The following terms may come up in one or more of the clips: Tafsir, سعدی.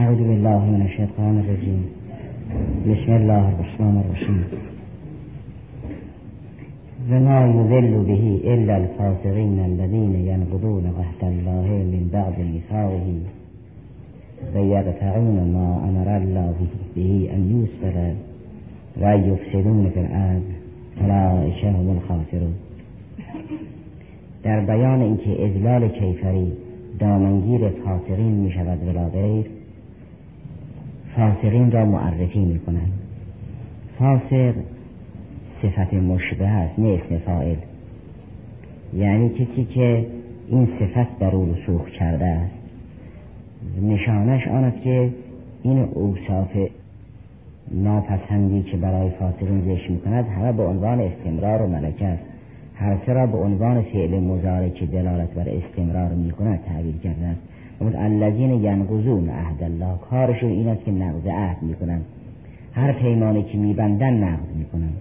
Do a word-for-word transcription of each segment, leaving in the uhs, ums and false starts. اعوذ بالله من الشیطان الرجیم بسم الله الرحمن الرحیم وما یضل به الا الفاسقین الذین ینقضون عهد الله من بعد میثاقه و یقطعون ما امر الله به ان یوصل و یفسدون فی الارض اولئک هم الخاسرون. در بیان اینکه اضلال کیفری دامنگیر فاسقین می شود ولا غیر، فاسقین را معرفی می کنند. فاسق صفت مشبه است، نه اسم فاعل، یعنی کسی که این صفت در او رسوخ کرده است. نشانش آن است که این اوصاف ناپسندی که برای فاسقین ذکر می کند همه به عنوان استمرار و ملکه است. هر سه را به عنوان فعل مضارع که دلالت بر استمرار می کند تعبیر کرده است. الذین ینقضون عهد الله، کارشون این است که نقض عهد می کنند، هر پیمانی که می بندن نقض می کنند.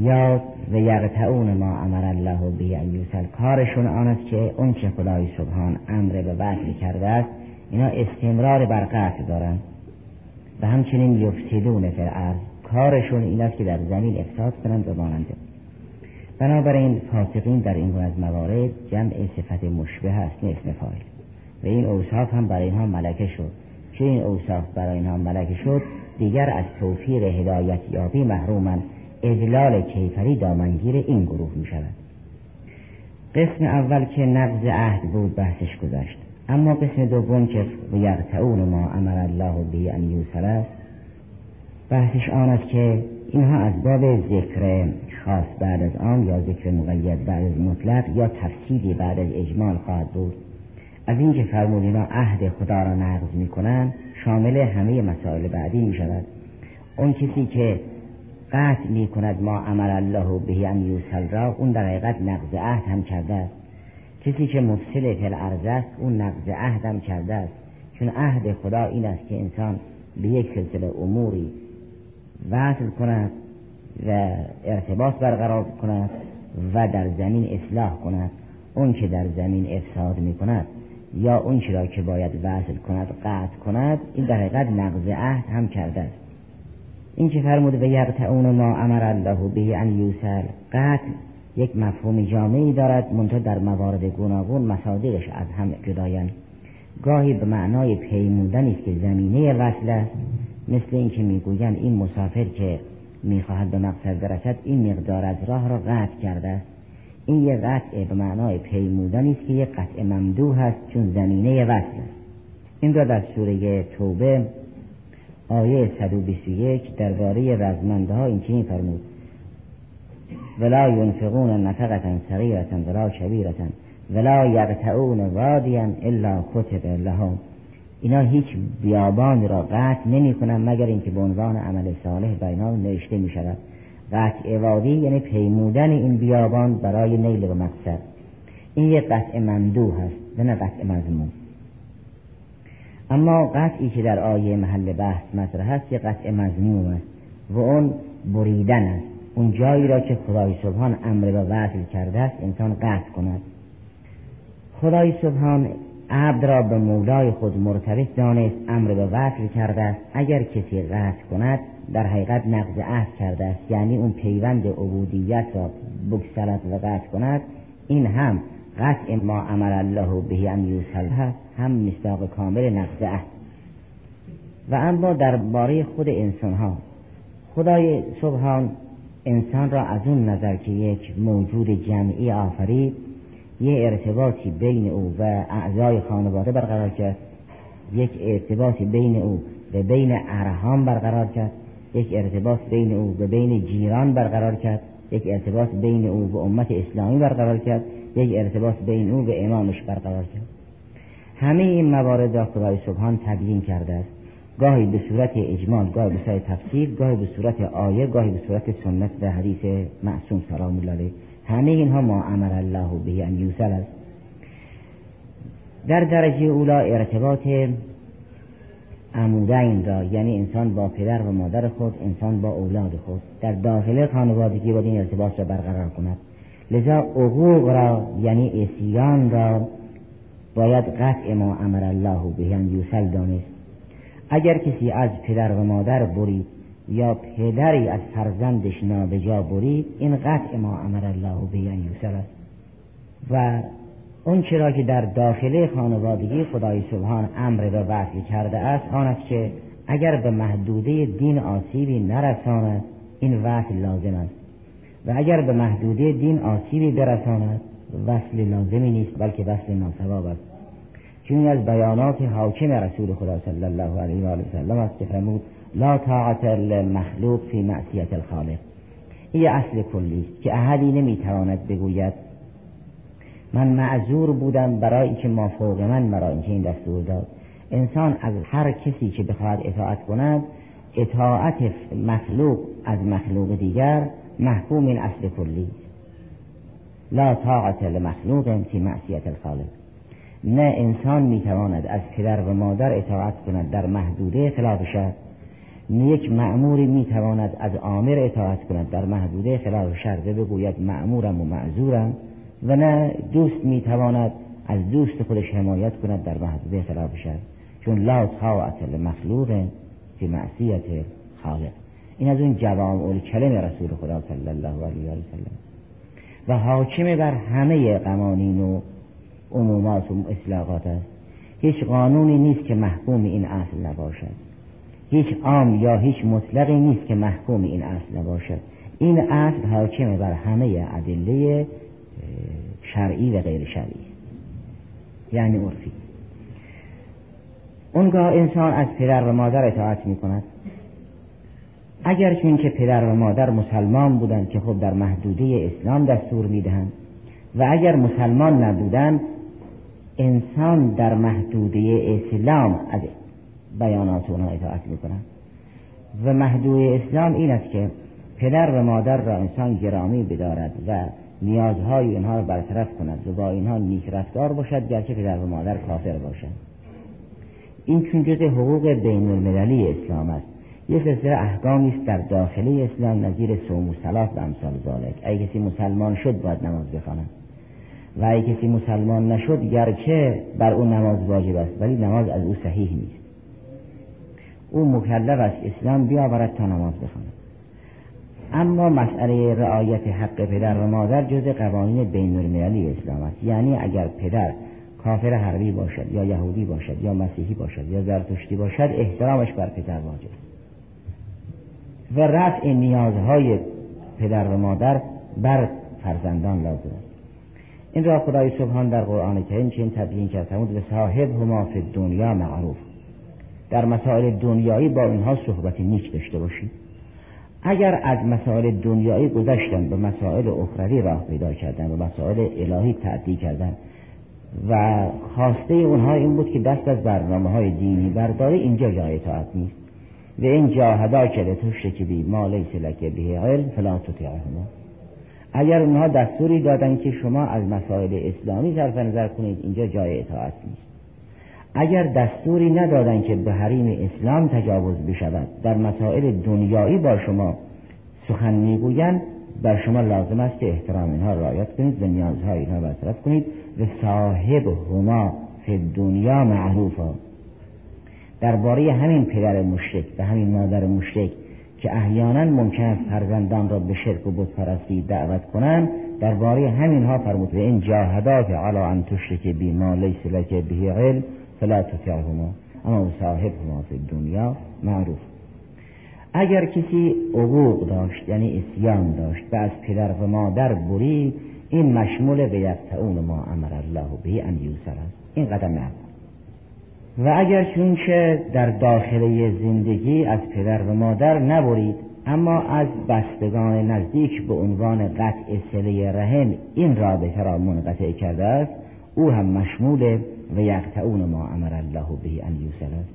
یا و یقطعون ما امر الله به ان یوصل، کارشون آن است که اون که خدای سبحان امر به وصل کرده است اینا استمرار بر قطع دارند. و همچنین یفسدون فی الارض، کارشون این است که در زمین افساد کنند و مانند. بنابراین فاسقین در این گونه از موارد جمع صفت مشبه است، نه اسم فاعل. و این اوصاف هم برای اینها ملکه شد. چون این اوصاف برای اینها ملکه شد، دیگر از توفیق هدایت یابی محرومند. اضلال کیفری دامنگیر این گروه می شود. قسم اول که نقض عهد بود بحثش گذشت. اما قسم دوم که یقطعون ما امر الله به ان یوصل است، بحثش آن است که اینها از باب ذکر خاص بعد از عام یا ذکر مقید بعد از مطلق یا تفصیلی بعد از اجمال خواهد بود. از این که فرمودینا عهد خدا را نقض می کنند شامل همه مسائل بعدی می شود. اون کسی که قطع می کند ما امر الله به ان یوصل را، اون در حقیقت نقض عهد هم کرده است. کسی که مفسد فی الارض است، اون نقض عهد هم کرده است. چون عهد خدا این است که انسان به یک سلسله اموری وصل کند و ارتباط برقرار کند و در زمین اصلاح کند. اون که در زمین افساد می کند یا اون چرا که باید وصل کند قطع کند، این در حقیقت نقض عهد هم کرده است. این که فرمود و یقطعون ما امر الله به ان یوصل، قطع یک مفهوم جامعی دارد، منتها در موارد گوناگون مصادیقش از هم جدایند. گاهی به معنای پیمودن است که زمینه وصل است، مثل این که میگویند این مسافر که میخواهد به مقصد برسد این مقدار از راه را قطع کرده است. این یک قطع به معنای پیمودن است که یک قطع ممدوح است، چون زمینه وصل است. این را در سوره توبه آیه صد و بیست و یک درباره رزمنده‌ها اینچنین فرمود: ولا ينفقون نفقة صغيرة ولا كبيرة ولا يقطعون واديا الا كتب لهم. اینا هیچ بیابان را قطع نمی کنن مگر اینکه به عنوان عمل صالح بر اینا نوشته می شود. قطع وادی یعنی پیمودن این بیابان برای نیل به مقصد. این یک قطع ممدوح است نه قطع مذموم. اما قطعی که در آیه محل بحث مطرح است یک قطع مذموم است و اون بریدن است. اون جایی را که خدای سبحان امر به وصل کرده است انسان قطع کند. خدای سبحان عبد را به مولای خود مرتبط دانست، امر به وصل کرده است. اگر کسی قطع کند در حقیقت نقض عهد کرده است، یعنی اون پیوند عبودیت را بگسلد و قطع کند. این هم قطع ما امر الله به ان یوصل هست، هم مصداق کامل نقض عهد. و اما درباره خود انسان ها، خدای سبحان انسان را از اون نظر که یک موجود جمعی آفرید، یه ارتباطی بین او و اعضای خانواده برقرار کرد، یک ارتباطی بین او و بین ارحام برقرار کرد، یک ارتباط بین او و بین جیران برقرار کرد، یک ارتباط بین او و امت اسلامی برقرار کرد، یک ارتباط بین او و امامش برقرار کرد. همه این موارد را خدای سبحان تبیین کرده است، گاهی به صورت اجمال، گاهی به صورت تفسیر، گاهی به صورت آیه، گاهی به صورت سنت و حدیث معصوم سلام الله علیه. همه اینها ما امر الله به ان یوصل است. در درجه اولا ارتباط عمودین را، یعنی انسان با پدر و مادر خود، انسان با اولاد خود، در داخل خانوادگی باید این ارتباط را برقرار کند. لذا عقوق را یعنی عصیان را باید قطع ما امر الله به ان یوصل دانست. اگر کسی از پدر و مادر برید یا پدری از فرزندش نابجا برید، این قطع ما امر الله به یعنی یوسل است. و اون چرا که در داخل خانوادگی خدای سبحان امر را وضع کرده است آن است که اگر به محدوده دین آسیبی نرساند این وصل لازم است، و اگر به محدوده دین آسیبی برساند وصل لازمی نیست بلکه وصل ناثواب است. چون از بیانات حاکم رسول خدا صلی الله علیه و آله و سلم است که فرمود لا طاعت المخلوق فی معصیت الخالق. این اصل کلی است که احدی نمیتواند بگوید من معذور بودم برای اینکه ما فوق من برای اینکه این دستور داد. انسان از هر کسی که بخواهد اطاعت کند، اطاعت مخلوق از مخلوق دیگر محکوم این اصل کلی است. لا طاعت لمخلوق فی معصیت الخالق. نه انسان میتواند از پدر و مادر اطاعت کند در محدوده خلاف شرع، نه یک مأموری میتواند از آمر اطاعت کند در محدوده خلاف شرع بگوید مأمورم و معذورم، و نه دوست میتواند از دوست خودش حمایت کند در محدوده خلاف شرع، چون لا طاعت لمخلوق فی معصیت الخالق. این از اون جوامع الکلم رسول خدا صلی الله علیه و سلم و حاکم بر همه قوانین و عمومات و اصلاحات است. هیچ قانونی نیست که محکوم این اصل نباشد، هیچ عام یا هیچ مطلقی نیست که محکوم این اصل نباشد. این اصل حاکم بر همه ادله شرعی و غیر شرعی یعنی عرفی. اونگاه انسان از پدر و مادر اطاعت می کند اگر چون که پدر و مادر مسلمان بودند که خب در محدوده اسلام دستور میدهند، و اگر مسلمان نبودند انسان در محدوده اسلام از بیانات اونها اطاعت میکنند. و محدوده اسلام این است که پدر و مادر را انسان گرامی بدارد و نیازهای اینها را برطرف کند و با اینها نیک رفتار باشد گرچه پدر و مادر کافر باشند. این چون جزء حقوق بین المللی اسلام است. یه سلسله احکامی است در داخلی اسلام نظیر صوم و صلات و امثال ذالک. اگه کسی مسلمان شد باید نماز بخواند و اگه کسی مسلمان نشد گرچه بر او نماز واجب است ولی نماز از او صحیح نیست، او مکلف است اسلام بیاورد تا نماز بخواند. اما مسئله رعایت حق پدر و مادر جزء قوانین بین المللی اسلام است. یعنی اگر پدر کافر حربی باشد یا یهودی باشد یا مسیحی باشد یا زرتشتی باشد احترامش بر پدر واجب است و رفع نیازهای پدر و مادر بر فرزندان لازم است. این را خدای سبحان در قرآن کریم چنین تبیین کرد: به صاحب هما فی دنیا معروف. در مسائل دنیایی با اینها صحبت نیک داشته باشید. اگر از مسائل دنیایی گذشتن به مسائل اخروی راه پیدا کردن و مسائل الهی تعدی کردن و خواسته اونها این بود که دست از برنامه‌های دینی برداره، اینجا جای اطاعت نیست. و این جاهدا کرده توشه که بی ما لیس لکه به علم فلا تطیعهما. اگر اونها دستوری دادن که شما از مسائل اسلامی صرف نظر کنید اینجا جای اطاعت نیست. اگر دستوری ندادن که به حریم اسلام تجاوز بشود در مسائل دنیایی با شما سخن میگوین بر شما لازم است که احترام اینها رعایت کنید و نیازهای اینها برطرف کنید. و صاحب هما فی دنیا معروفا. درباره همین پدر مشرک و همین مادر مشرک که احیانا ممکن است فرزندان را به شرک و بتپرستی دعوت کنند، درباره همینها فرمود: این جاهداک علی ان تشرک بی ما لیس لک به علم فلا تطعهما اما صاحبهما فی دنیا معروف. اگر کسی عقوق داشت یعنی عصیان داشت و از پدر و مادر برید، این مشمول بیتعون ما امر الله به ان یوسر است. این قدم نه. و اگر چون که در داخلی زندگی از پدر و مادر نبرید اما از بستگان نزدیک به عنوان قطع صله رحم این رابطه را منقطع کرده است، او هم مشمول و یقطعون ما امر الله به ان یوصل است.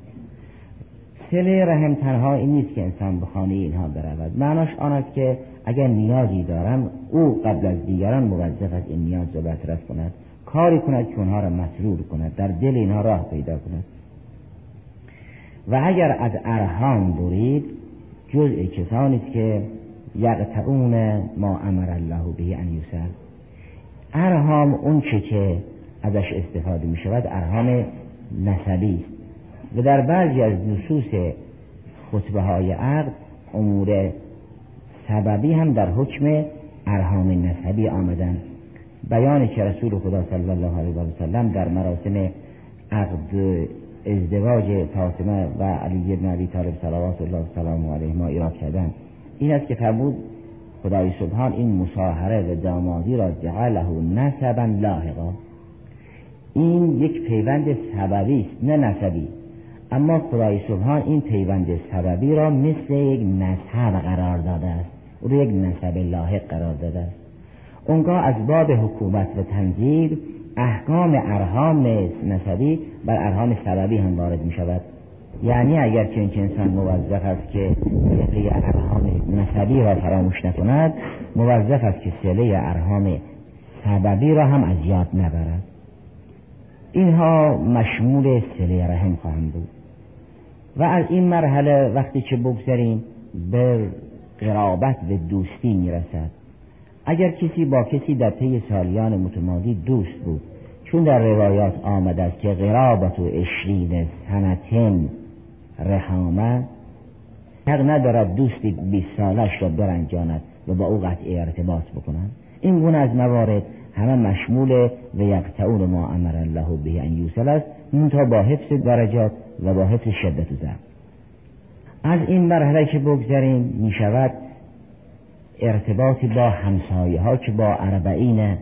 صله رحم تنها این نیست که انسان به خانه اینها برود، معناش آن است که اگر نیازی دارم او قبل از دیگران موظف است این نیاز را برطرف کند، کاری کند که اونها را مسرور کند، در دل اینها راه پیدا کند. و اگر از ارحام برید جزء کسانیست که یقطعون ما امر الله به ان یوصل. ارحام اون چه که ازش استفاده می شود ارحام نسبی است. و در بعضی از نصوص خطبه های عقد امور سببی هم در حکم ارحام نسبی آمدن. بیانی که رسول خدا صلی الله علیه و سلم در مراسم عقد ازدواج فاطمه و علی بن ابی طالب صلوات الله و سلام علیه ما ایراد کردن این است که فرمود خدای سبحان این مصاحره و دامادی را جعله نسبا لاحقا. این یک پیوند سببی است نه نسبی، اما خدای سبحان این پیوند سببی را مثل یک نسب قرار داده است، او را یک نسب لاحق قرار داده است. اونگاه از باب حکومت و تنزیل احکام ارحام نسبی بر ارحام سببی هم وارد می شود. یعنی اگر چنین انسان موظف است که صله ارحام نسبی را فراموش نکند، موظف است که صله ارحام سببی را هم از یاد نبرد. اینها مشمول صله رحم خواهند بود. و از این مرحله وقتی که بگذریم به قرابت و دوستی می رسد. اگر کسی با کسی در طی سالیان متمادی دوست بود، چون در روایات آمده است که قرابت و عشرین سنتین رحامه، حق ندارد دوستی بیست سالش را برنجاند و با او قطع ارتباط بکنند. این گونه از موارد همه مشمول و یقطعون ما امر الله به ان یوصل است، منتها با حفظ درجات و با حفظ شدت و ضعف. از این مرحله که بگذریم می شود ارتباطی با همسایه ها که با اربعین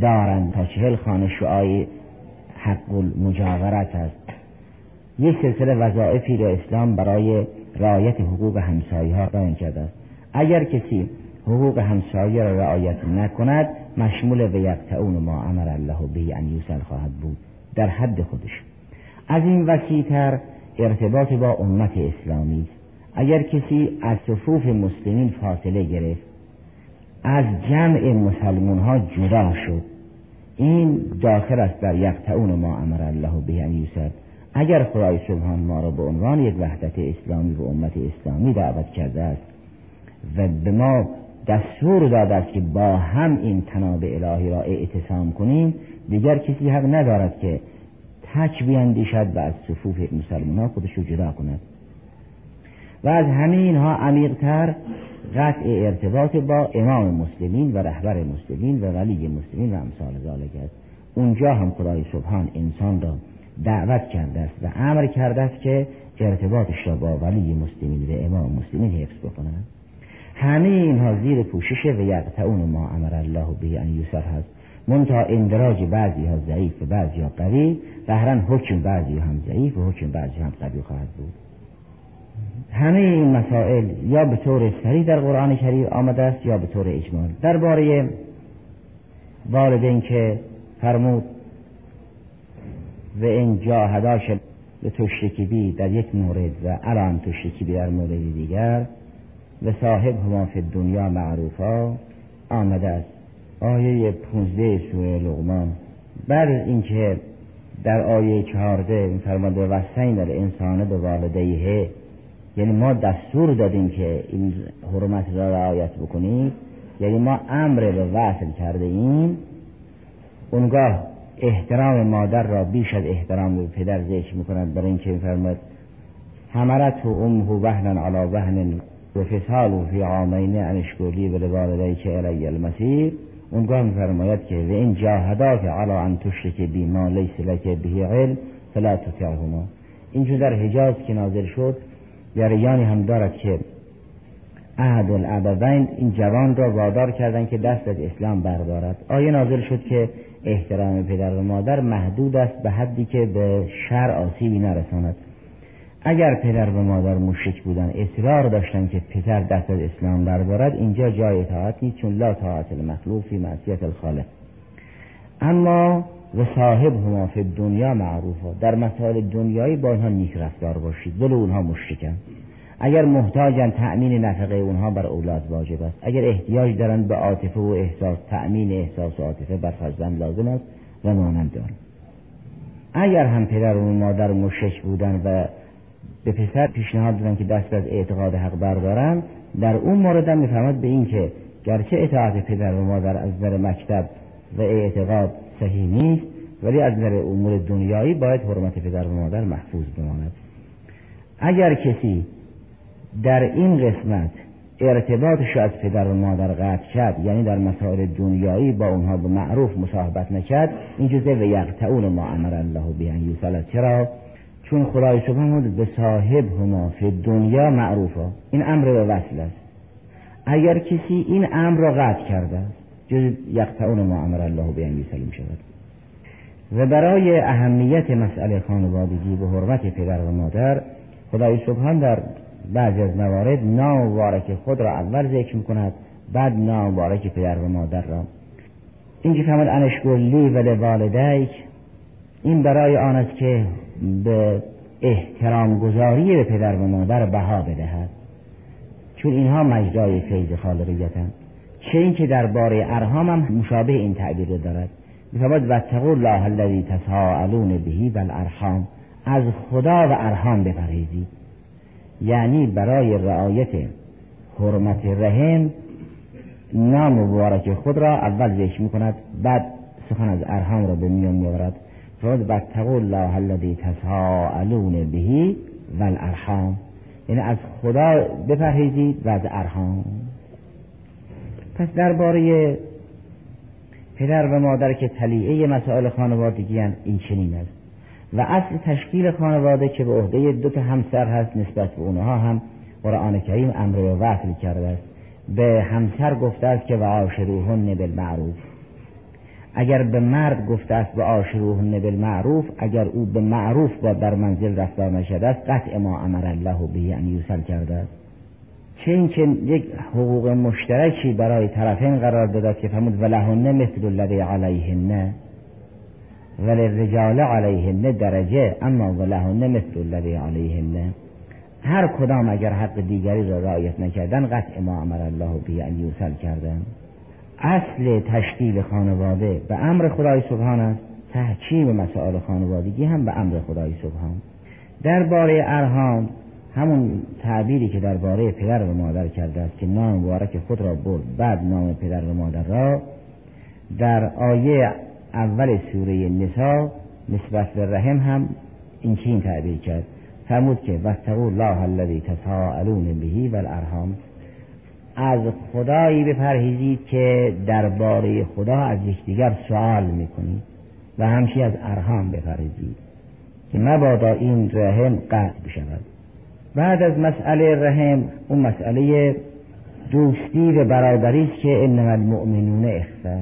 دارند تا چهل خانه شعای حق المجاورت است. یک سلسله وظایفی را اسلام برای رعایت حقوق همسایه ها بیان کرده است. اگر کسی حقوق همسایه را رعایت نکند مشمول به یقطعون ما امر الله به ان یوصل خواهد بود در حد خودش. از این وسیع‌تر ارتباط با امت اسلامی است. اگر کسی از صفوف مسلمین فاصله گرفت، از جمع مسلمان ها جدا شد، این داخل است در یقطعون ما امر الله به ان یوصل. اگر خدای سبحان ما را به عنوان یک وحدت اسلامی و امت اسلامی دعوت کرده است و به ما دستور داده است که با هم این تناب الهی را اعتصام کنیم، دیگر کسی حق ندارد که تک بیندیشد و از صفوف مسلمان ها خودش را جدا کند. و از همه اینها عمیق‌تر قطع ارتباط با امام مسلمین و رهبر مسلمین و ولی مسلمین و امثال ذالک است. اونجا هم خدای سبحان انسان را دعوت کرده است و امر کرده است که ارتباطش را با ولی مسلمین و امام مسلمین حفظ بکنند. همه اینها زیر پوشش و یقطعون ما امر الله به ان یوصل هست، منتها اندراج بعضی ها ضعیف و بعضی ها قوی، بهرن حکم بعضی هم ضعیف و حکم بعضی هم قوی خواهد بود. همه این مسائل یا به طور صریح در قرآن کریم آمده است یا به طور اجمال. درباره والدین که فرمود و این جاهداش به تشریکی بی در یک مورد و الان تشریکی بی در مورد دیگر و صاحب هما فی دنیا معروفا آمده است، آیه پونزده سوره لقمان. بعد اینکه در آیه چهارده می‌فرماید وصینا الانسان بوالدیه، یعنی ما دستور دادیم که این حرمت را رعایت بکنید، یعنی ما امر به وصل کرده ایم. اونگاه احترام مادر را بیش از احترام پدر ذکر می‌کند، برای اینکه می‌فرماید حملت و امه وهنا علی وهن و فصال و فی عامین ان اشکر لی ولوالدیک الی المصیر. اونگاه می‌فرماید که و این جاهداک علی ان تشرک بی ما لیس لک به علم فلا تطعهما. اینجور در حجاز که نازل شد جریانی هم دارد که عهد الابوین این جوان را وادار کردن که دست از اسلام بردارد. آیه نازل شد که احترام پدر و مادر محدود است به حدی که به شرع آسیبی نرساند. اگر پدر و مادر مشرک بودن اصرار داشتند که پسر دست از اسلام بردارد، اینجا جای اطاعت نیست، چون لا طاعت المخلوق فی معصیت الخالق. اما و صاحب هما فی دنیا معروفا، در مسائل دنیایی با اینها نیک رفتار باشید ولو اونها مشرکن. اگر محتاجن تأمین نفقه اونها بر اولاد واجب است، اگر احتیاج دارن به عاطفه و احساس تأمین احساس و عاطفه بر فرزند لازم است و مانند آن. اگر هم پدر و مادر مشرک بودن و به پسر پیشنهاد دادن که دست از اعتقاد حق بردارن، در اون مورد هم میفرماد به این که گرچه اطاعت پدر و مادر از در مکتب و اعتقاد صحیح نیست، ولی از نظر امور دنیایی باید حرمت پدر و مادر محفوظ بماند. اگر کسی در این قسمت ارتباطش از پدر و مادر قطع کرد، یعنی در مسائل دنیایی با اونها به معروف مصاحبت نکرد، این جزء و یقطعون ما امر الله به ان یوصل. چرا؟ چون خدای سبحانه به صاحب هما فی دنیا معروفه، این امر به وصل است. اگر کسی این امر را قطع کرده جزء یقطعون ما امر الله به ان یوصل میشود. و برای اهمیت مسئله خانوادگی به حرمت پدر و مادر، خدای سبحان در بعضی از موارد نامبارک خود را اول ذکر میکند، بعد نامبارک پدر و مادر را. اینکه کمال انشکرلی و لوالدیک، این برای آن است که به احترام گذاری به پدر و مادر بها بدهد، چون اینها مجرای فیض خالقیتند. چه اینکه درباره ارحام هم مشابه این تعبیر دارد، می‌فرماید واتقوا الله الذی تساءلون به والارحام، از خدا و ارحام بپرهیزید. یعنی برای رعایت حرمت رحم نام مبارک خود را اول ذکر می‌کند، بعد سخن از ارحام را به میان می‌آورد. فرمود واتقوا الله الذی تساءلون به والارحام، یعنی از خدا بپرهیزید و از ارحام. پس درباره پدر و مادر که طلیعه مسائل خانوادگی هستند این چنین است، و اصل تشکیل خانواده که به عهده دو تا همسر هست، نسبت به اونها هم قرآن کریم امر به وصل کرده است. به همسر گفته است که وعاشروهن بالمعروف، اگر به مرد گفته است وعاشروهن بالمعروف، اگر او به معروف با در منزل رفتار نشده است قطع ما امر الله به ان یوصل کرده است. چه اینکه یک حقوق مشترکی برای طرفین قرار داده که فرمود ولهن مثل الذی علیهن وللرجال علیهن درجه اما ولهن مثل الذی علیهن، هر کدام اگر حق دیگری را رعایت نکردن قطع ما امر الله به ان یوصل کردند. اصل تشکیل خانواده به امر خدای سبحان است، تحکیم مسائل خانوادگی هم به امر خدای سبحان. درباره ارحام همون تعبیری که درباره پدر و مادر کرده است که نام مبارک خود را برد بعد نام پدر و مادر را، در آیه اول سوره نساء نسبت به رحم هم این چنین تعبیر کرد، فرمود که واتقوا الله الذی تساءلون به والارحام، از خدایی بپرهیزید که درباره خدا از یکدیگر سوال میکنید و همچنین از ارحام بپرهیزید که مبادا این رحم قطع بشود. بعد از مسئله رحم اون مسئله دوستی و برادری است که انما المؤمنون اخوه،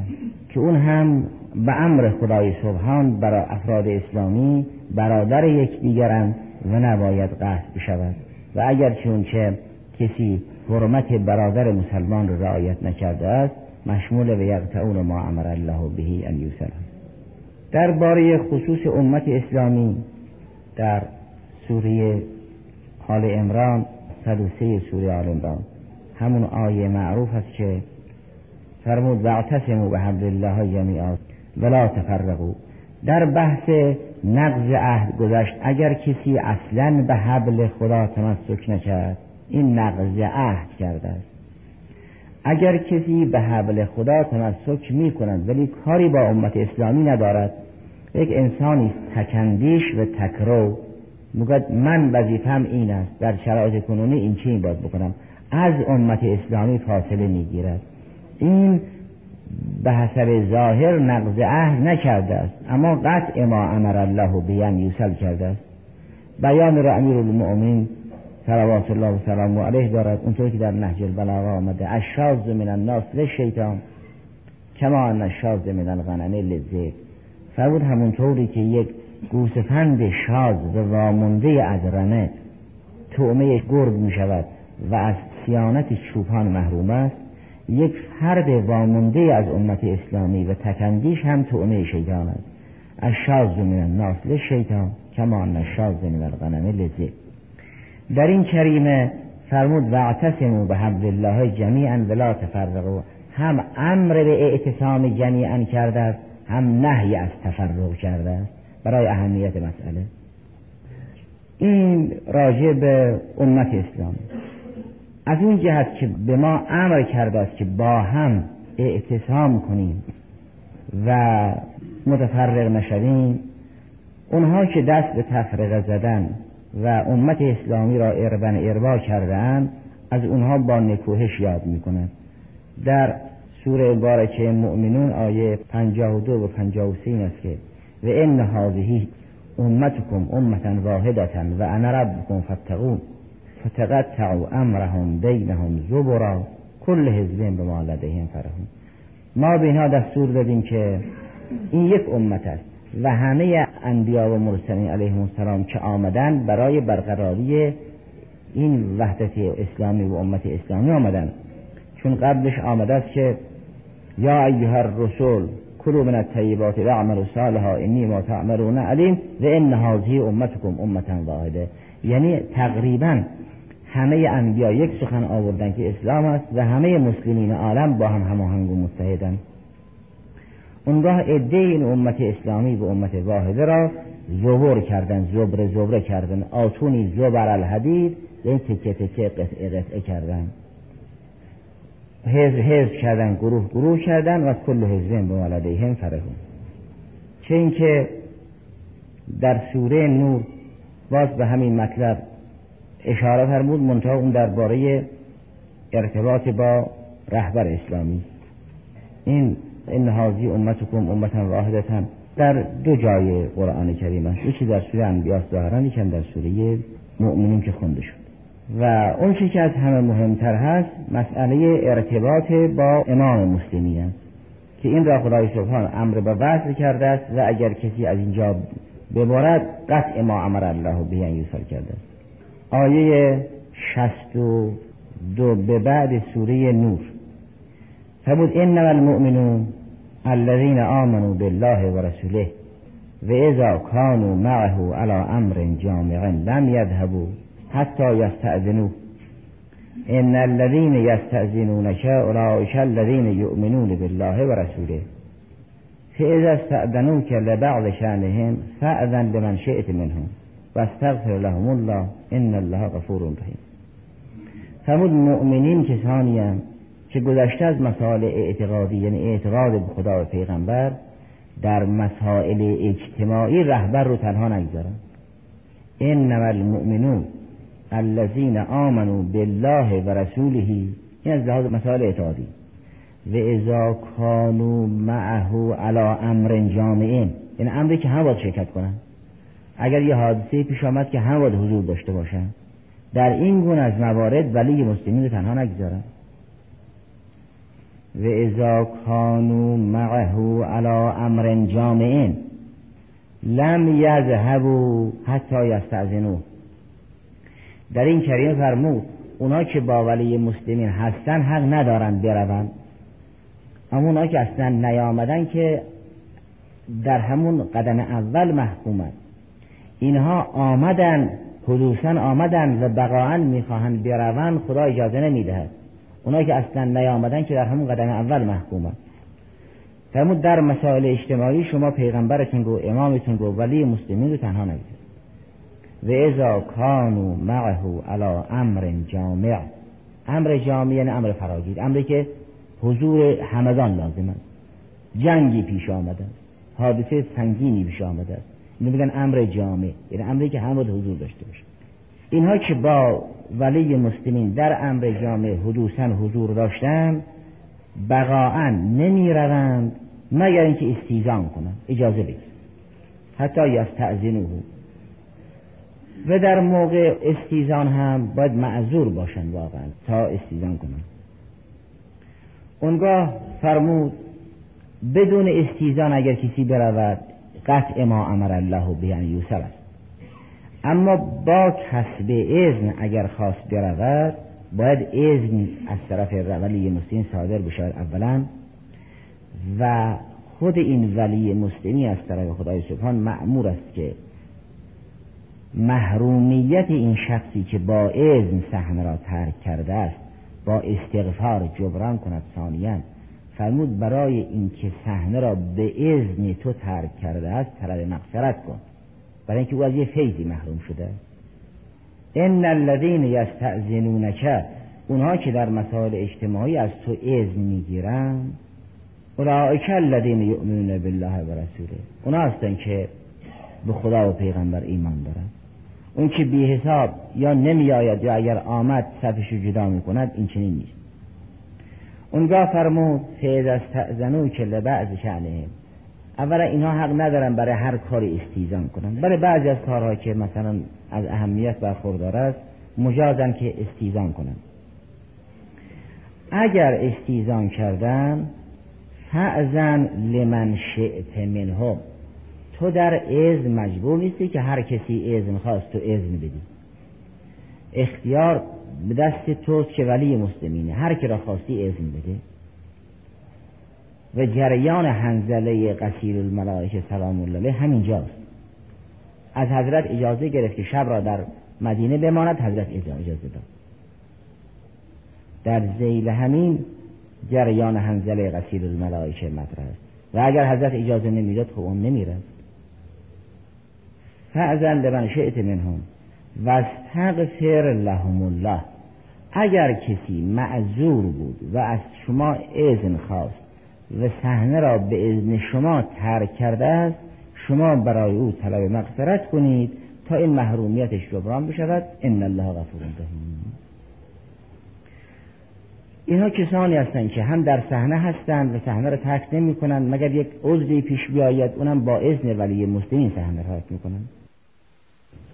که اون هم به امر خدای سبحان برای افراد اسلامی برادر یکدیگرند و نباید قطع بشود. و اگر چون که کسی حرمت برادر مسلمان را رعایت نکرده است مشمول و یقطعون ما امر الله به ان یوصل. درباره خصوص امت اسلامی در سوره آل عمران صد و سه سوره آل عمران همون آیه معروف است که فرمود واعتصموا بحبل الله جمیعا ولا تفرقوا. در بحث نقض عهد گذشت، اگر کسی اصلا به حبل خدا تمسک نکرد این نقض عهد کرده است. اگر کسی به حبل خدا تمسک می کند ولی کاری با امت اسلامی ندارد، یک انسانی تکندیش و تکرو، میگوید من وظیفه‌ام این است، در شرایط کنونی این چی باید بکنم، از امت اسلامی فاصله میگیرد، این به حسب ظاهر نقض عهد نکرده است اما قطع ما امر الله به ان یوصل کرده است. بیان را امیرالمؤمنین صلوات الله و سلام علیه دارد، اونطور که در نهج البلاغه آمده الشاذ من الناس للشیطان کما ان الشاذ من الغنم للذئب، فرمود همونطوری که یک گوسفند شاذ و وامانده از رمه طعمه گرگ می شود و از صیانت چوپان محروم است، یک فرد وامانده از امت اسلامی و تکندیش هم طعمه شیطان است. الشاذ من الناس للشیطان کما ان الشاذ من الغنم للذئب. در این کریمه فرمود واعتصموا بحبل الله جمیعا ولا تفرقوا، هم امر به اعتصام جمیعا کرده است هم نهی از تفرق کرده است برای اهمیت مسئله. این راجع به امت اسلام. از این جهت که به ما امر کرده است که با هم اعتصام کنیم و متفرق نشدیم، اونها که دست به تفرقه زدن و امت اسلامی را اربن اربا کردن، از اونها با نکوهش یاد میکنند. در سوره بارکه مؤمنون آیه پنجاه و دو و پنجاه و سه این است که و ان هذه امتکم امة واحدة و انا ربکم فاتقون فتقطعوا امرهم بینهم زبرا کل حزب بما لدیهم فرحون. ما به اینها دستور دادیم که این یک امت است و همه انبیا و مرسلین علیهم السلام که آمدن برای برقراری این وحدت اسلامی و امت اسلامی آمدن، چون قبلش آمده است که یا ایها الرسول کلوا من الطیبات و اعملوا صالحا انی ما تعملون علیم و ان هذه امتکم امة واحده، یعنی تقریبا همه انبیا یک سخن آوردن که اسلام است و همه مسلمین عالم با هم هماهنگ و متحدند. اونگاه عده این امت اسلامی و امت واحده را زبر کردن، زبر زبر کردن، آتونی زبر الحدید، این تکه تکه قطعه قطعه کردن، حزب حزب کردن، گروه گروه کردن و کل حزبین بما لدیهم فرحون. چه این که در سوره نور باز به همین مطلب اشاره فرمود، منتها اون درباره ارتباط با رهبر اسلامی. این ان هذه امتکم امة واحدة در دو جای قرآن کریم است، یکی در سوره انبیا ظاهرا، یکی در سوره مؤمنین که خونده شد. و اون چیزی که از همه مهمتر هست مسئله ارتباط با امام مسلمین است که این را خدای سبحان امر به وصل کرده است و اگر کسی از اینجا ببارد قطع ما امر الله به ان یوصل کرده است. آیه شصت و دو به بعد سوره نور فرمود انما المؤمنون الذين آمنوا بالله ورسوله وإذا كانوا معه على أمر جامع لم يذهبوا حتى يستأذنوه إن الذين يستأذنونك أولئك الذين يؤمنون بالله ورسوله فإذا استأذنوك لبعض شأنهم فأذن لمن شئت منهم واستغفر لهم الله إن الله غفور رحيم. فرمود مؤمنین کسانی هم که گذشته از مسائل اعتقادی، یعنی اعتقاد به خدا و پیغمبر، در مسائل اجتماعی رهبر رو تنها نگذارن. انما المؤمنون الذين آمنوا بالله و رسوله، این از لحاظ مسائل اعتقادی. و اذا كانوا معه على امر جامعین، یعنی امری که هم باید شرکت کنن، اگر یه حادثه پیش آمد که هم باید حضور داشته باشن. در این گونه از موارد ولی مسلمین رو تنها نگذارن. و اذا كانوا معه على امر جامع لم يذهبوا حتى يستأذنوه. در این کریم فرمود اونا که با ولی مسلمین هستن حق ندارن برون، اما اونا که اصلا نیامدن که در همون قدم اول محکومن. اینها آمدن، حدوثا آمدن و بقاءن میخواهن برون، خدا اجازه نمیدهد. اونا که اصلا نیامدن که در همون قدم اول محکومن. فرمود در مسائل اجتماعی شما پیغمبرتون رو، امامتون رو، ولی مسلمین رو تنها نگذارید. و اذا کانوا معه علی امر جامع، امر جامع یعنی امر فراگیر، امری که حضور همگان لازم است. جنگی پیش آمده است، حادثه سنگینی پیش آمده است، اینو میگن امر جامع، یعنی امری که همه حضور داشته باشه. اینها که با ولی مسلمین در امر جامع حدوثاً حضور داشتند بقاءً نمی روند مگر اینکه استیزان کنند، اجازه بگیرند حتی یستأذنوه. و در موقع استیزان هم باید معذور باشند واقعاً تا استیزان کنند. اونگاه فرمود بدون استیزان اگر کسی برود قطع ما امر الله به ان یوصل است، اما با کسب اذن اگر خواست برود باید اذن از طرف ولی مسلم صادر بشه اولا، و خود این ولی مسلمی از طرف خدای سبحان مأمور است که محرومیت این شخصی که با اذن صحنه را ترک کرده است با استغفار جبران کند. ثانیاً فرمود برای اینکه صحنه را به اذن تو ترک کرده است طلب مغفرت کن، برای اینکه او از یه فیضی محروم شده. ان الذین یستأذنونک، اونها که در مسائل اجتماعی از تو اذن میگیرن اولئک الذین یؤمنون بالله و رسوله، اونا هستن که به خدا و پیغمبر ایمان دارن. اون که بی حساب یا نمی آید یا اگر آمد صفشو جدا می کند، این چنین نیست. اونجا فرمود فیض استعزنو که لبعض شعنهم، اولا اینا حق ندارن برای هر کاری استیزان کنن، برای بعضی از کارها که مثلا از اهمیت برخوردار است مجازن که استیزان کنن. اگر استیزان کردن فعزن لمن شئت منهم، تو در اذن مجبور نیستی که هر کسی اذن خواست تو اذن بدی، اختیار به دست توست که ولی مسلمینه، هر که را خواستی اذن بده. و جریان حنظله قصیر الملائکه سلام الله علیه همینجاست، از حضرت اجازه گرفت که شب را در مدینه بماند، حضرت اجازه داد. در ذیل همین جریان حنظله قصیر الملائکه مطرح است و اگر حضرت اجازه نمیداد خب اون نمیرفت. فاذن لمن شئت منهم واستغفر لهم الله، اگر کسی معذور بود و از شما اذن خواست و صحنه را به اذن شما ترک کرده است، شما برای او طلب مغفرت کنید تا این محرومیتش جبران بشود. ان الله غفور رحیم. اینها کسانی هستند که هم در صحنه هستند و صحنه را ترک نمی‌کنند مگر یک عذری پیش بیاید، اونم با اذن ولی مسلمین صحنه را ترک می‌کنند.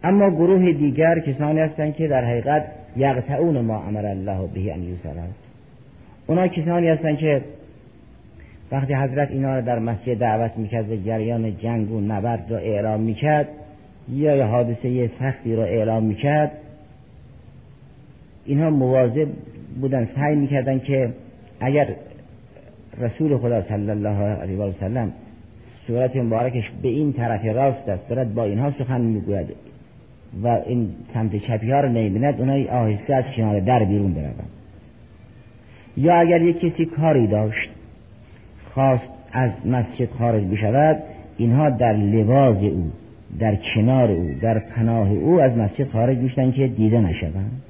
اما گروه دیگر کسانی هستند که در حقیقت یقطعون ما امر الله به ان یوصل، اونا کسانی هستند که وقتی حضرت اینا را در مسجد دعوت میکرد و جریان جنگ و نبرد را اعلام میکرد یا یه حادثه سختی را اعلام میکرد، اینها مواظب بودن، سعی میکردن که اگر رسول خدا صلی الله علیه و سلم صورت مبارکش به این طرف راست است، صورت با اینها سخن میگوید و این سمت چپی ها را نمیبیند، اونها آهسته از کنار در بیرون بروند. یا اگر یک کسی کاری داشت خواست از مسجد خارج بشود، اینها در لباس او، در کنار او، در پناه او از مسجد خارج میشدن که دیده نشوند.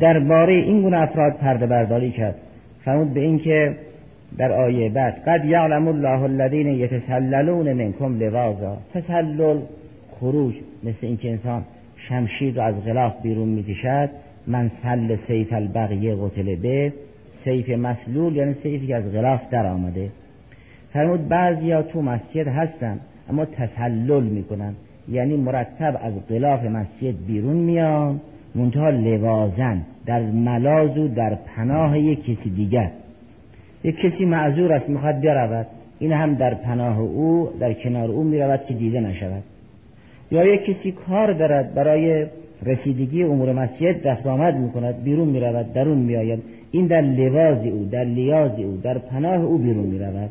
درباره این گونه افراد پرده برداری کرد، فرمود به این که در آیه بعد قد یعلم الله الذین یتسللون منکم لواذا، تسلل خروج، مثل اینکه انسان شمشیر را از غلاف بیرون میکشد، من سل سیف البغیه قتل به، سیف مسلول یعنی سیفی که از غلاف در آمده. فرمود بعضی ها تو مسجد هستن اما تسلل میکنن، یعنی مرتب از غلاف مسجد بیرون میان، منتها لوازن در ملاذ و در پناه یک کسی دیگر. یک کسی معذور است میخواد برود، این هم در پناه او، در کنار او میرود که دیده نشود. یا یک کسی کار دارد، برای رسیدگی امور مسجد دست آمد میکند، بیرون میرود، درون میآید، این در لباس او، در لیاز او، در پناه او بیرون میرود.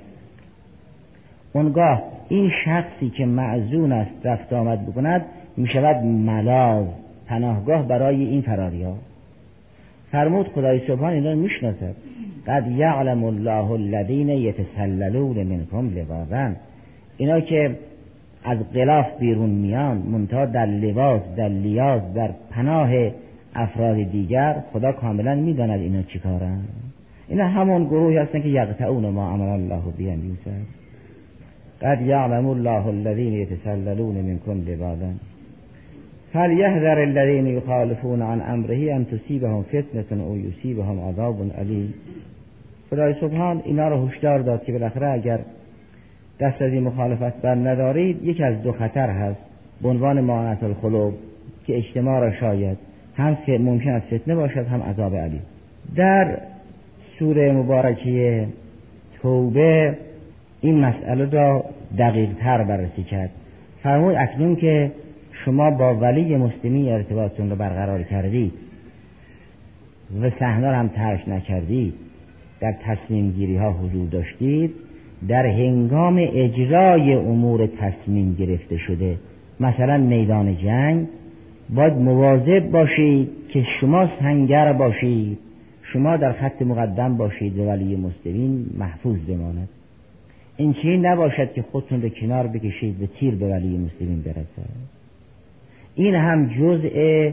اونگاه این شخصی که معزون است رفت آمد بکند میشود ملاذ، پناهگاه برای این فراری ها. فرمود خدای سبحان اینا میشناسد، قد یعلم الله الذین یتسللون منکم لواذا، اینا که از غلاف بیرون میان منتها در لباس، در لیاز، در پناه افراد دیگر، خدا کاملا میداند اینا چی کارن. اینا همون گروهی هستن که یقطعون ما امر الله به ان یوصل. قد یعلم الله الذین یتسللون منکم لواذا فلیحذر الذین یخالفون عن امره ان تصیبهم فتنة او یصیبهم عذاب علیم. خدای سبحان اینا رو هشدار داد که بالاخره اگر دست از این مخالفت بر ندارید، یکی از دو خطر هست به عنوان معانت القلوب که اجتماع را شاید، هم که ممکن است فتنه باشد، هم عذاب علی. در سوره مبارکه توبه این مسئله را دقیق تر بررسی کرد. فرمود اکنون که شما با ولی مسلمی ارتباطتون را برقرار کردید و صحنه را هم ترک نکردید، در تصمیم گیری ها حضور داشتید، در هنگام اجرای امور تصمیم گرفته شده مثلا میدان جنگ باید مواظب باشید که شما سنگر باشید، شما در خط مقدم باشید و ولی مسلمین محفوظ بماند. این چیزی نباشد که خودتون رو کنار بکشید و تیر به ولی مسلمین برسد. این هم جزء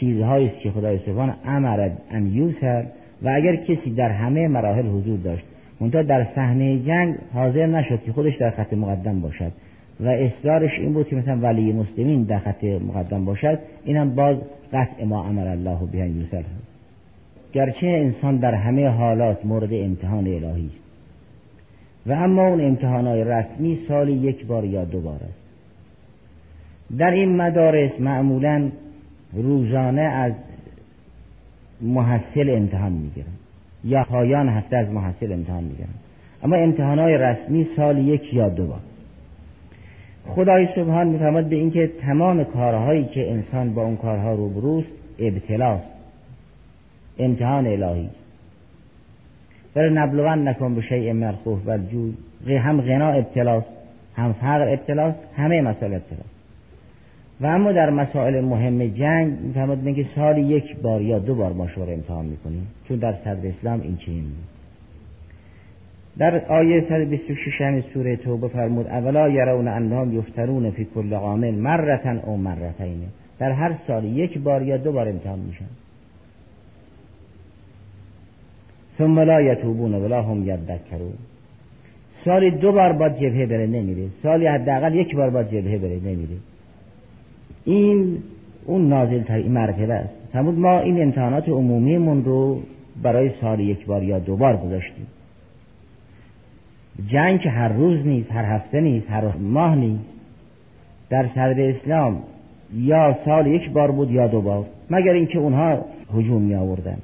چیزهایی است که خدای سبحان امر ان یوصل و اگر کسی در همه مراحل حضور داشت منتها در صحنه جنگ حاضر نشد که خودش در خط مقدم باشد و اصرارش این بود که مثلا ولی مسلمین در خط مقدم باشد، اینم باز قطع ما امر الله به ان یوصل. گرچه انسان در همه حالات مورد امتحان الهی است و اما اون امتحانات رسمی سالی یک بار یا دو بار است. در این مدارس معمولا روزانه از محصل امتحان میگیرن یا پایان هفته از محصل امتحان میگیرن، اما امتحانات رسمی سال یک یا دو بار. خدای سبحان می‌فرماید به اینکه تمام کارهایی که انسان با اون کارها روبروست ابتلاست، امتحان الهی. برای نبلوان نکن به شیء من الخوف والجوع، هم غنا ابتلاست، هم فقر ابتلاست، همه مسائل ابتلاست. و اما در مسائل مهم جنگ می‌فرماید میگه سال یک بار یا دو بار ما شما رو امتحان می‌کنیم، چون در صدر اسلام این چنین. در آیه صد و بیست و شش سوره توبه فرمود اولا یرون انهم یفترون فی کل عام مرة او مرتين، در هر سال یک بار یا دو بار امتحان میشن. ثم لا یتوبون ولا هم یذکرون، سالی دو بار با جبهه بره نمیره، سالی حداقل یک بار با جبهه بره نمیره. این اون نازل ترین مرتبه است. فرمود ما این امتحانات عمومی من رو برای سال یک بار یا دو بار گذاشتیم. جنگ که هر روز نیست، هر هفته نیست، هر ماه نیست. در صدر اسلام یا سال یک بار بود یا دو بار، مگر اینکه اونها هجوم می آوردن.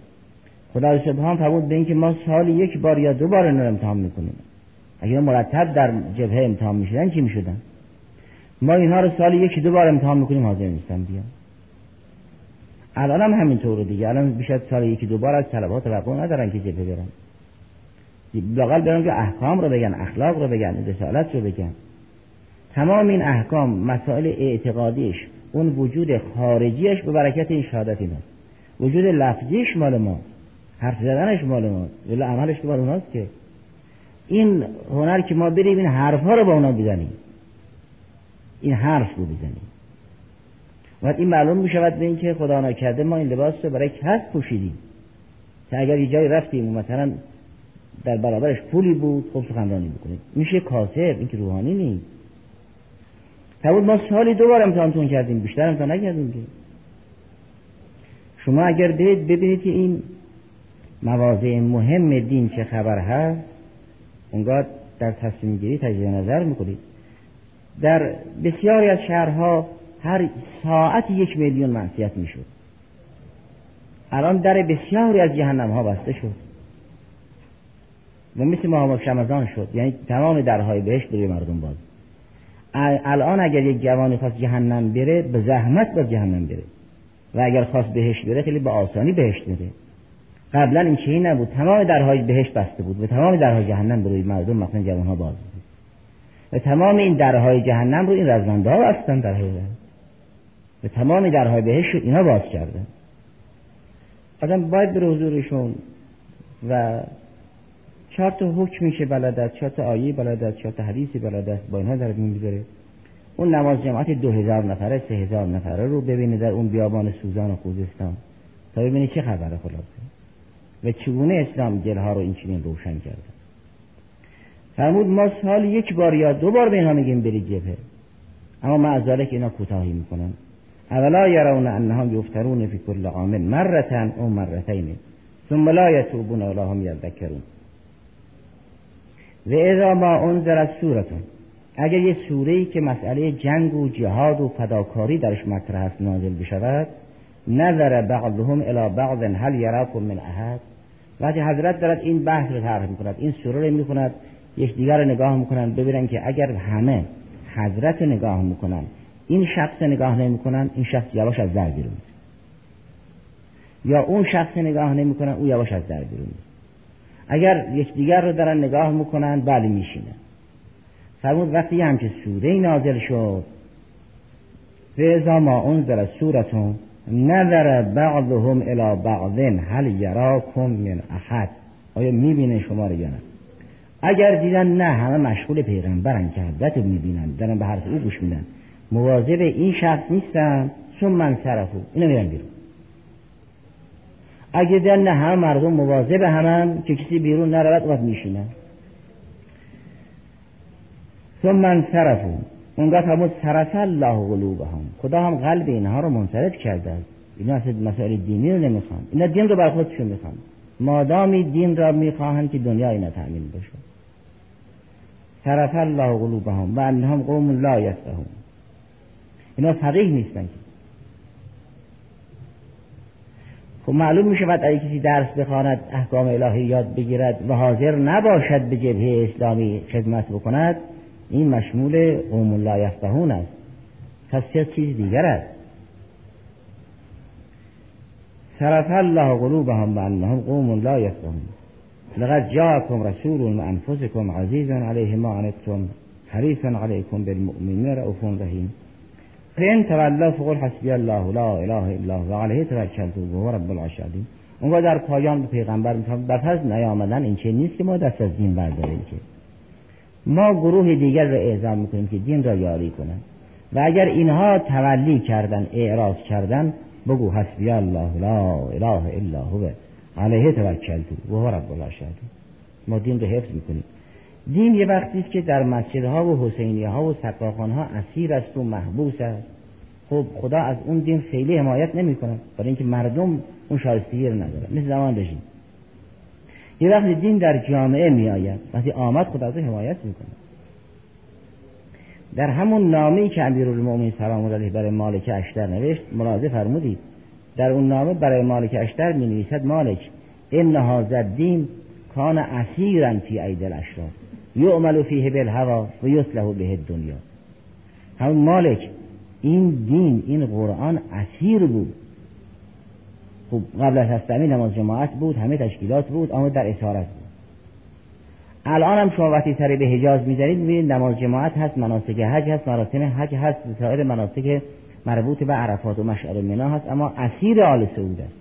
خدای سبحان فرمود به اینکه ما سال یک بار یا دو بار اینو امتحان میکنیم. اگر مرتب در جبهه امتحان میشدن چی میشدن؟ ما اینها رو سال یک دو بار امتحان میکنیم، حاضر نیستن بیان. الان هم همینطوره دیگه، الان بیشتر سال یک دو بار از طلبات توقع ندارن که جبهه برن. لاقل برن که احکام رو بگن، اخلاق رو بگن، رسالت رو بگن. تمام این احکام، مسائل اعتقادیش، اون وجود خارجیش به برکت این شهادت اینه. وجود لفظیش مال ما، حرف زدنش مال ما، ولی عملش که مال اوناست. که این هنر که ما بریم این حرفها رو با اونا بزنیم، این حرف رو بزنیم، وقت این معلوم میشود به این که خدا ناکرده ما این لباس رو برای کس پوشیدیم که اگر یه جایی رفتیم مثلا در برابرش پولی بود، خب سخنرانی بکنید، میشه کاذب، این که روحانی نیست. تبود ما سالی دو بار امتحانتون کردیم، بیشتر امتحان نکردیم که. شما اگر برید ببینید که این مواضع مهم دین چه خبر هست، اونگاه در تصمیم گیری تجدید نظر میکنید. در بسیاری از شهرها هر ساعت یک میلیون معصیت میشد. الان در بسیاری از جهنم ها بسته شد و مثل ماه شمزان شد، یعنی تمام درهای بهشت روی مردم باز. الان اگر یک جوانی خواست جهنم بره به زحمت به جهنم بره، و اگر خواست بهشت بره خیلی به آسانی بهشت بره. قبلا این چیزی نبود، تمام درهای بهشت بسته بود و تمام درهای جهنم به روی مردم مثلا جوانها باز بود و تمام این درهای جهنم رو این رزمنده ها بستن در حیله و تمام درهای بهشت رو اینا باز کردن. آدم باید به حضورشون و چهار تا حکمی که بلد است، چهار تا آیه بلد است، چهار تا حدیثی بلد است، با اینها در میون بذاره. اون نماز جماعت دو هزار نفره، سه هزار نفره رو ببینه در اون بیابان سوزان و خوزستان تا ببینه چه خبره خلاصه و چگونه اسلام دلها رو اینچنین روشن کرده. فرمود ما سال یک بار یا دو بار به اینها میگیم برید جبهه، اما معذاله که اینا کوتاهی میکنن. اولا یرون انهم یفترون فی کل عام مرة او مرتين ثم لا یتوبون ولا هم یذکرون. و اذا ما انذرت سورتون، اگر یه سوره‌ای که مسئله جنگ و جهاد و فداکاری درش مطرح است نازل بشود، نظر بعضهم الی بعض هل یراکم من احد، وقتی حضرت دارد این بحث رو طرح میکند، این سوره رو میخواند، یکدیگر رو نگاه میکنند ببینن که اگر همه حضرت رو نگاه میکنند این شخص نگاه نمیکنند، این شخص یواش از در بیرون، یا اون شخص نگاه نمیکنند او یواش از در بیرون. اگر یکدیگر رو دارن نگاه میکنن بله میشینن. فرمود وقتی همچه سوره نازل شد، فاذا ما انزلت سورة نظر بعضهم الی بعض هل یراکم من احد، آیا میبینن شما رو یا نه؟ اگر دیدن نه، همه مشغول پیغمبرن که حضرت رو میبینن، دارن به حرف او گوش میدن، مواظب این شخص نیستن، ثم انصرفوا، اینو میرن بیرون. اگه دن هم مردم مواظب همن که کسی بیرون نرود وقت میشینن. ثم من صرفون اونگاه همون صرف الله قلوبهم، خدا هم قلب اینها رو منصرف کرده است. اینا اصلا مسائل دینی رو نمیخوان، اینا دین رو بر خودشون میخوان، مادامی دین را میخواهند که دنیا اینا تأمین بشه. صرف الله قلوبهم و انهم قوم لا یفقهون، اینا فقیه نیستن که. خب معلوم میشه بعد اگه کسی درس بخواند، احکام الهی یاد بگیرد و حاضر نباشد به جبهه اسلامی خدمت بکند، این مشمول قوم لا یفقهون است، تفسیر چیز دیگر است. صرف الله قلوبهم و انهم قوم لا یفقهون لقد جاءكم رسول من انفسكم عزيز عليه ما عنتم حريص عليكم بالمؤمنين رؤوف رحيم فإن تولوا فقل حسبي الله لا اله الا هو وعليه توکلت وهو رب العرش العظیم. اونجا در پایان به پیغمبر میگن بس از نیامدن این چه نیست که ما دست از دین برداریم، که ما گروه دیگر را اعزام میکنیم که دین را یاری کنند. و اگر اینها تولی کردن، اعراض کردن، بگو حسبی الله لا اله الا هو علیه توکلت وهو رب العرش العظیم. ما دین رو حفظ میکنیم. دین یه وقتی است که در مسجدها و حسینیها و سقاخانها اسیر است و محبوس است. خب خدا از اون دین خیلی حمایت نمیکنه، برای اینکه مردم اون شایستگی رو ندارن، مثل زمان رژیم. یه وقتی دین در جامعه میآید، وقتی آمد خدا از حمایت میکنه. در همون نامه‌ای که امیرالمومنین سلام الله علیه برای مالک اشتر نوشت، ملاحظه فرمودید در اون نامه برای مالک اشتر می‌نویسد مالک ان هذا الدین کان اسیرا فی ایدی الاشراف یعمل فیه بالهوا و یصلح به الدنیا. همون مالک این دین، این قرآن اسیر بود. خب قبل از هستمی نماز جماعت بود، همه تشکیلات بود، آمد در اسارت بود. الان هم شما وقتی سری به حجاز می‌ذارید می‌بینید نماز جماعت هست، مناسک حج هست، مراسم حج هست، سایر مناسک مربوط به عرفات و مشعر منا هست، اما اسیر آل سعود است.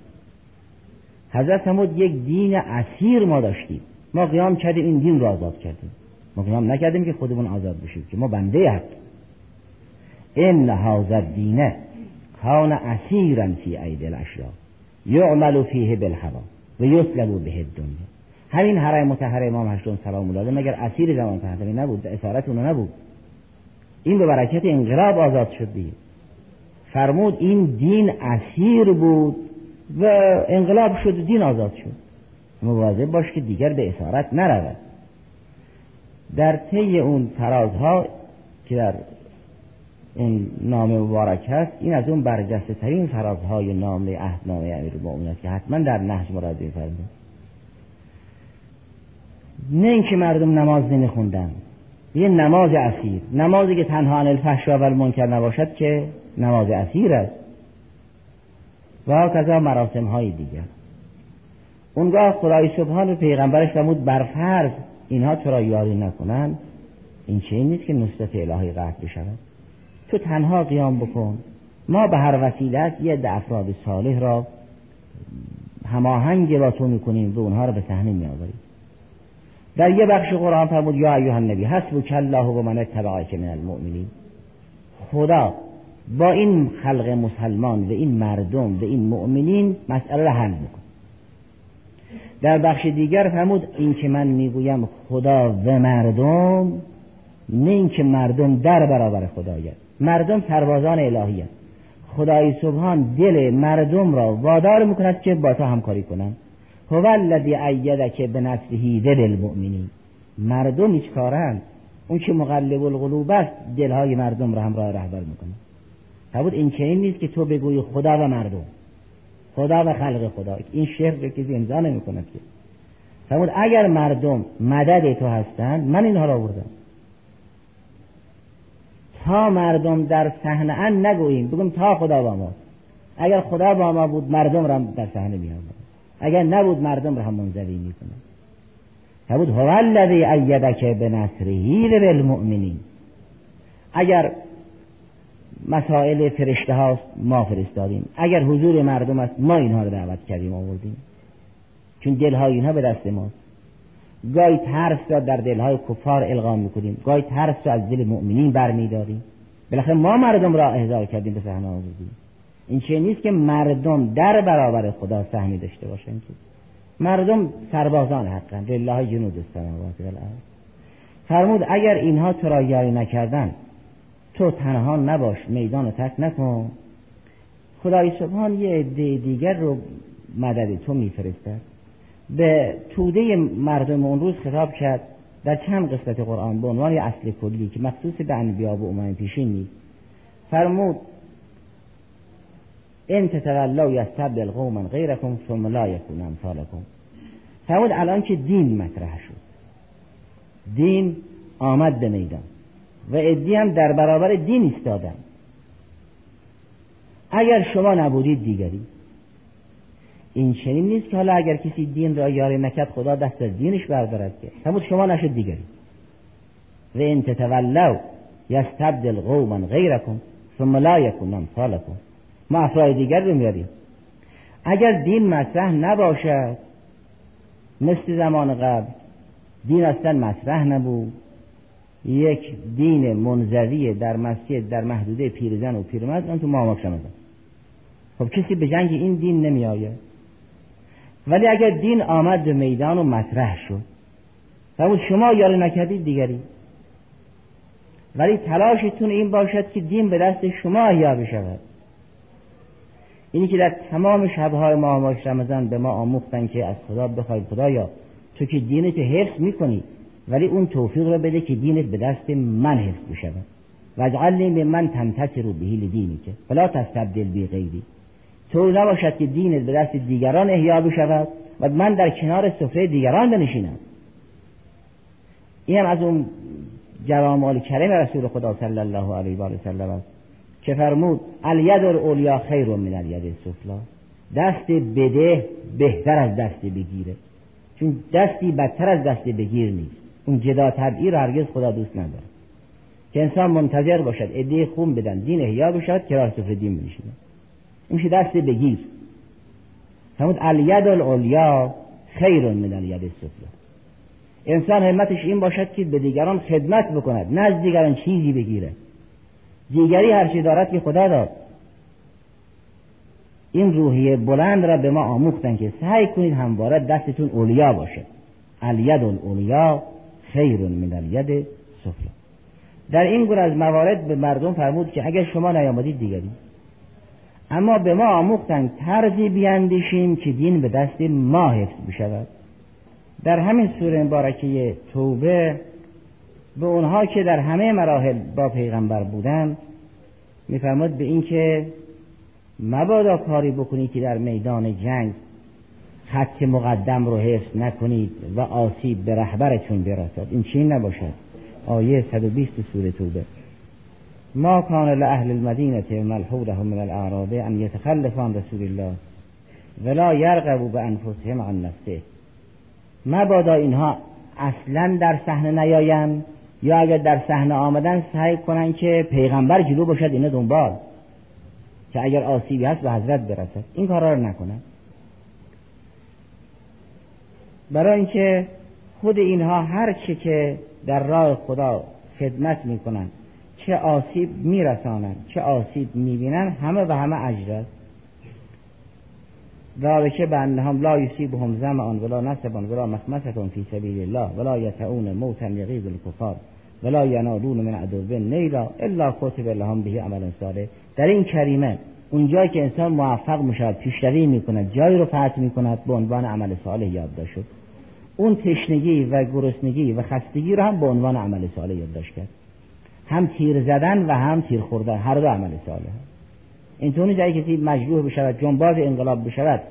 حضرت هم یک دین اسیر ما داشتیم. ما قیام کردیم این دین را آزاد کردیم. ما قیام نکردیم که خودمون آزاد بشیم، که ما بنده حق. ان هذا الدین کان اسیرا فی ایدی الاشراف یعمل فیه بالهوا و یطلب به الدنیا. همین حرم مطهر امام هشتم سلام الله علیه مگر اسیر زمان پهلوی نبود؟ اسارت اون نبود؟ این به برکت انقلاب آزاد شد دیگه. فرمود این دین اسیر بود و انقلاب شد، دین آزاد شد. مواظب باش که دیگر به اسارت نرود. در طی اون ترازها که در این نامه مبارک هست، این از اون برجسته ترین ترازهای نامه عهدنامه امیرالمومنین است که حتما در نهج مراجعه فرمایید. نه اینکه مردم نماز نمیخوندن، یه نماز اسیر، نمازی که تنها عن الفحشاء و المنکر نباشد که نماز اسیر است، و هکذا مراسم های دیگر. اونگاه خدای سبحان و پیغمبرش فرمود برفرض اینها تو را یاری نکنن، این چیزی نیست که نصرت الهی قطع بشود. تو تنها قیام بکن، ما به هر وسیلت یه عده افراد صالح را هماهنگ با تو میکنیم و اونها را به صحنه میآوریم. در یه بخش قرآن فرمود یا ایها النبی حسبک الله و من اتبعک من المؤمنین. خدا با این خلق مسلمان و این مردم و این مؤمنین مسئله را حل میکن. در بخش دیگر فرمود این که من میگویم خدا و مردم، نه این که مردم در برابر خدایند. مردم سربازان الهی هستند. خدای سبحان دل مردم را وادار میکند که با تو همکاری کنند. هو الذی ایدک بنصره بالمؤمنین. مردم هیچ کارند، اون که مقلب القلوب است دلهای مردم را همراه رهبر میکنه. فرمود این چنین نیست که تو بگویی خدا و مردم، خدا و خلق خدا، این شرط رو کسی امضا نمیکنه که. فرمود اگر مردم مدد تو هستند، من اینها را آوردم. تا مردم در صحنه ان نگوییم، بگویم تا خدا با ما. اگر خدا با ما بود مردم را در صحنه می آورد، اگر نبود مردم را هم منزوی می کنه. فرمود هو الذی ایدک بنصره بالمؤمنین. اگر مسائل فرشته هاست ما فرستادیم، اگر حضور مردم است ما اینها رو دعوت کردیم آوردیم، چون دلهای اینها به دست ماست. گاهی ترس را در دلهای کفار القا میکنیم، گاهی ترس را از دل مؤمنین برمیداریم. بالاخره ما مردم را احضار کردیم به صحنه آوردیم. این چه نیست که مردم در برابر خدا سهمی داشته باشن که مردم سربازان حقا لله جنود السماوات والارض. فرمود اگر اینها تو را یاری نکردن تو تنها نباش، میدان رو ترک نکن، خدای سبحان یه عده دیگر رو مدد تو میفرستد. به توده مردم اون روز خطاب کرد در چند قسمت قرآن به عنوان اصل کلی که مخصوص به انبیا و امم پیشین نیست. فرمود ان تتولوا یستبدل قوما غیرکم ثم لا یکونوا امثالکم. فرمود الان که دین مطرح شد، دین آمد به میدان و عده‌ای هم در برابر دین ایستادن، اگر شما نبودید دیگری. این چنین نیست که حالا اگر کسی دین را یاری نکرد خدا دست از دینش بردارد که فرمود شما نشد دیگری. و ان تتولوا یستبدل قوما غیرکم ثم لا یکونوا امثالکم. ما افراد دیگر رو میاریم. اگر دین مطرح نباشد مثل زمان قبل، دین اصلا مطرح نبود، یک دین منزوی در مسجد در محدوده پیرزن و پیرمرد اون تو ماماک شمدن، خب کسی به جنگ این دین نمی آید. ولی اگر دین آمد به میدان و مطرح شد فرمود شما یاری نکردید دیگری، ولی تلاشتون این باشد که دین به دست شما احیا بشود. اینی که در تمام شبهای ماماک شمدن به ما آموختن که از خدا بخواید خدایا تو که دینه که حفظ میکنی ولی اون توفیق رو بده که دینت به دست من حفظ بشود. واجعلنی ممن تمتثل به دینک فلا تستبدل بی غیری. تو نباشد که دینت به دست دیگران احیا بشود و من در کنار سفره دیگران بنشینم. اینم از اون جوامع کلم رسول خدا صلی الله علیه و آله و سلم که فرمود الید الاولیا خیر من الید السفلی. دست بده بهتر از دست بگیره، چون دستی بدتر از دست بگیر نیست. اون جدا طبعی را هرگز خدا دوست نداره که انسان منتظر باشد عده خون بدن دین احیا بشد کنار سفره دین بنشینه. این میشه دست بگیر. فرمود الید العلیا خیر من الید السفلی. انسان همتش این باشد که به دیگران خدمت بکند، نه از دیگران چیزی بگیره. دیگری هر چی دارد که خدا داد. این روحیه بلند را به ما آموختن که سعی کنید همواره دستتون اولیا باشه. الید الاولیا خیر من الید سفلی. در این گونه از موارد به مردم فرمود که اگر شما نیامدید دیگری. اما به ما آموختن طرزی بیاندیشیم که دین به دست ما حفظ بشود. در همین سوره مبارکه توبه به اونها که در همه مراحل با پیغمبر بودند میفرماد به این که مبادا کاری بکنید که در میدان جنگ خط مقدم رو حفظ نکنید و آسیب به رهبرتون برسد. این چی نباشد. آیه صد و بیست سوره توبه. ما کان لأهل المدینه ملحولهم من الاعراب ان یتخلفوا عن رسول الله ولا یرغبوا بانفسهم عن نفسه. مبادا اینها اصلا در صحنه نیاین، یا اگر در صحنه آمدن سعی کنن که پیغمبر جلو باشد اینا دنبال، که اگر آسیبی هست به حضرت برسد. این کارا رو نکنن، برای اینکه خود اینها هر چی که در راه خدا خدمت میکنن چه آسیب میرسانن چه آسیب میبینن همه و همه اجر است. ذالک بأنهم لا یصیبهم ظمأ ولا نصب ولا مخمصة فی سبیل الله ولا یطعون موتا یغیظ الکفار ولا ینالون من عدو نیلا الا کتب لهم به عمل صالح. در این کریمه اونجایی که انسان موفق میشود پیشروی میکند جایی رو فتح میکند به عنوان عمل صالح یادداشت شد. اون تشنگی و گرسنگی و خستگی رو هم به عنوان عمل صالح یادداشت کرد. هم تیر زدن و هم تیر خوردن هر دو عمل صالح. اینطوری جایی کسی مجروح بشود جنباز انقلاب بشود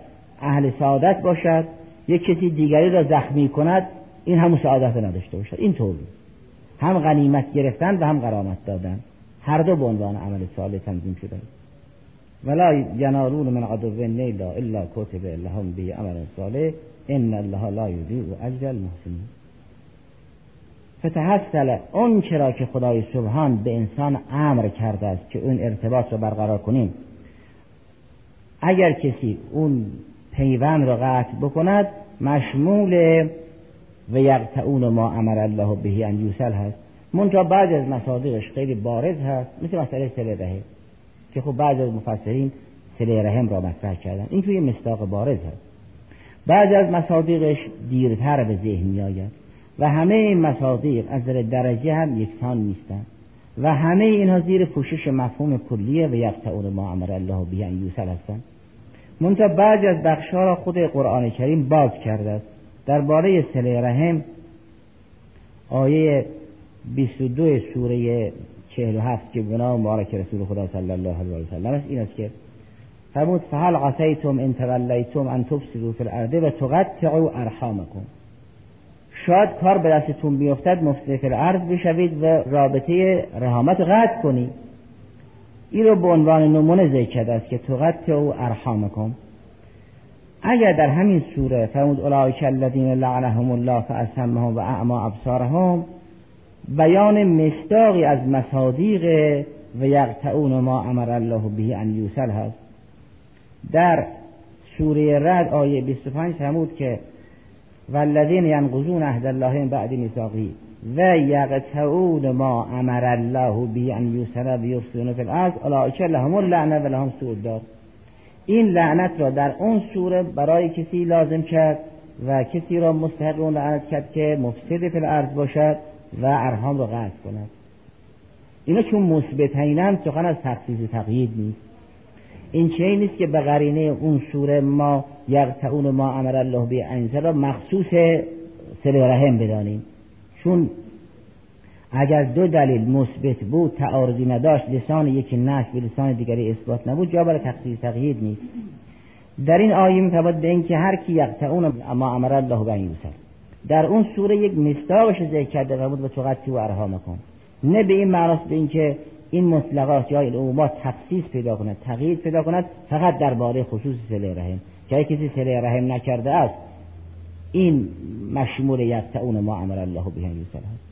اهل سعادت باشد، یک کسی دیگری را زخمی کند این هم سعادت نداشته باشد. اینطوری هم غنیمت گرفتن و هم غرامت دادن هر دو به عنوان عمل صالح تنظیم شده. ولا ینالون من عدو نیلا الا کتب لهم به عمل صالح ان الله لا یضیع اجر المحسنین. فتحصل اون چرا که خدای سبحان به انسان امر کرده است که اون ارتباط رو برقرار کنیم، اگر کسی اون پیوند رو قطع بکند مشمول و یقطعون ما امر الله به ان یوصل هست. منتها بعضی از مصادیقش خیلی بارز هست، مثل مسئله صله رحم که خب بعضی از مفسرین صله رحم را مطرح کردن. این توی مصداق بارز هست. بعضی از مصادیقش دیرتر به ذهن میآید و همه این مصادیق از درجه هم یکسان نیستند و همه اینها زیر پوشش مفهوم کلیه و یقطعون ما امر الله به ان یوصل هستند. منتها بعضی از بخشها را خود قرآن کریم باز کرده است. درباره صله رحم آیه بیست و دو سوره چهل و هفت که بنا مبارک رسول خدا صلی الله علیه و سلم است، این است که فرمود فهل عصیتم ان تولیتم ان تفسدوا فی الارض و تقطعوا ارحامکم. شاید کار به دستتون بیفتد مفسد فی الارض بشوید و رابطه رحمت قطع کنی. این رو به عنوان نمونه ذکر کرده است که تقطعوا ارحامکم. اگر در همین سوره فرمود اولئک الذین لعنهم الله فاسمهم و اعمی ابصارهم، بیان مصداقی از مصادیق و یقطعون ما امر الله به ان یوصل هست. در سوره رعد آیه بیست و پنج فرمود که والذین ینقضون عهد الله من بعد میثاقه و یقطعون ما امر الله به ان یوصل و یفسدون فی الارض اولئک لهم اللعنه و لهم سوء الدار. این لعنت را در اون سوره برای کسی لازم کرد و کسی را مستحق اون لعنت کرد که مفسد فی الارض باشد و ارحام را قطع کند. اینا چون مثبتین هم سخن از تخصیص و تقیید نیست. این چیزی نیست که به قرینه اون سوره ما یقطعون ما امر الله به ان یوصل را مخصوص صله رحم بدانیم، چون اگر دو دلیل مثبت بود، تعارضی نداشت، لسان یکی نفی به لسان دیگری اثبات نبود، جا برای تخصیص تقیید نیست. در این آیه می‌تواند به اینکه هر کی یقطعون ما امر الله به ان یوصل، در اون سوره یک مصداقش ذکر کرده قبول به توقتی و ارحامکم، نه به این معناست به اینکه این مطلقات یا این عمومات تخصیص پیدا کند، تقیید پیدا کند، فقط درباره خصوص صله رحم که کسی صله رحم نکرده است این مشمول یقطعون ما امر الله به ان یوصل است،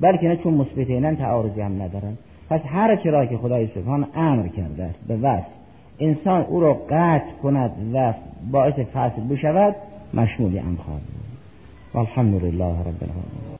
بلکه نه چون مثبتینن تعارضی هم ندارند. پس هر چرا که خدای سبحان امر کرده است به واسط انسان او را قطع کند و باعث فساد بشود مشمول امر خواهد. والحمد لله رب العالمين.